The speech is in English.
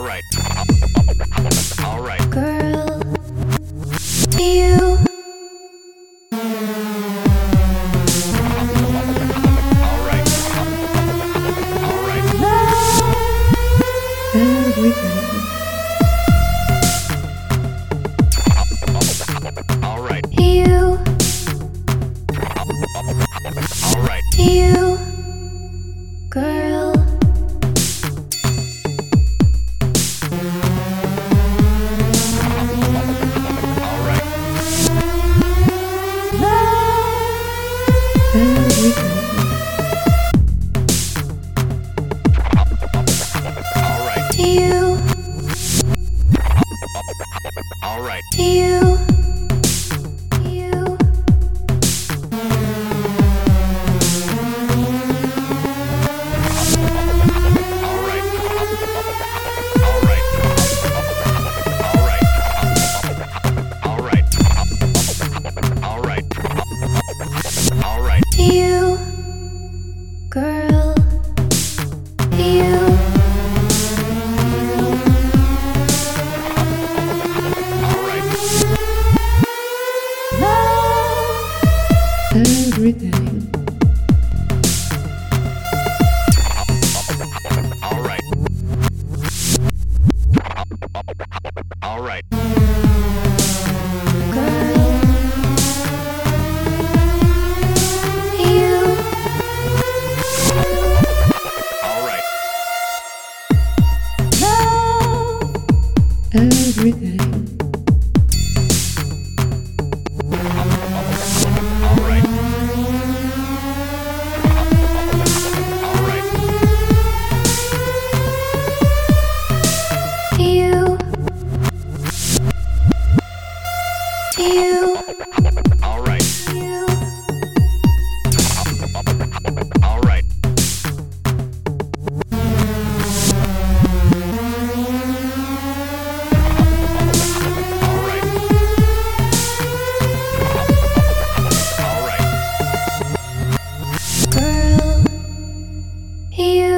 All right. Girl, do you? All right. Love everything. All right. Do you? All right. Do you? Girl. All right. Do you? All right. Do you? Girl, do you? Everything. All right. Girl, you. All right. Love everything. You. All right. You. All right. All right. Girl, you.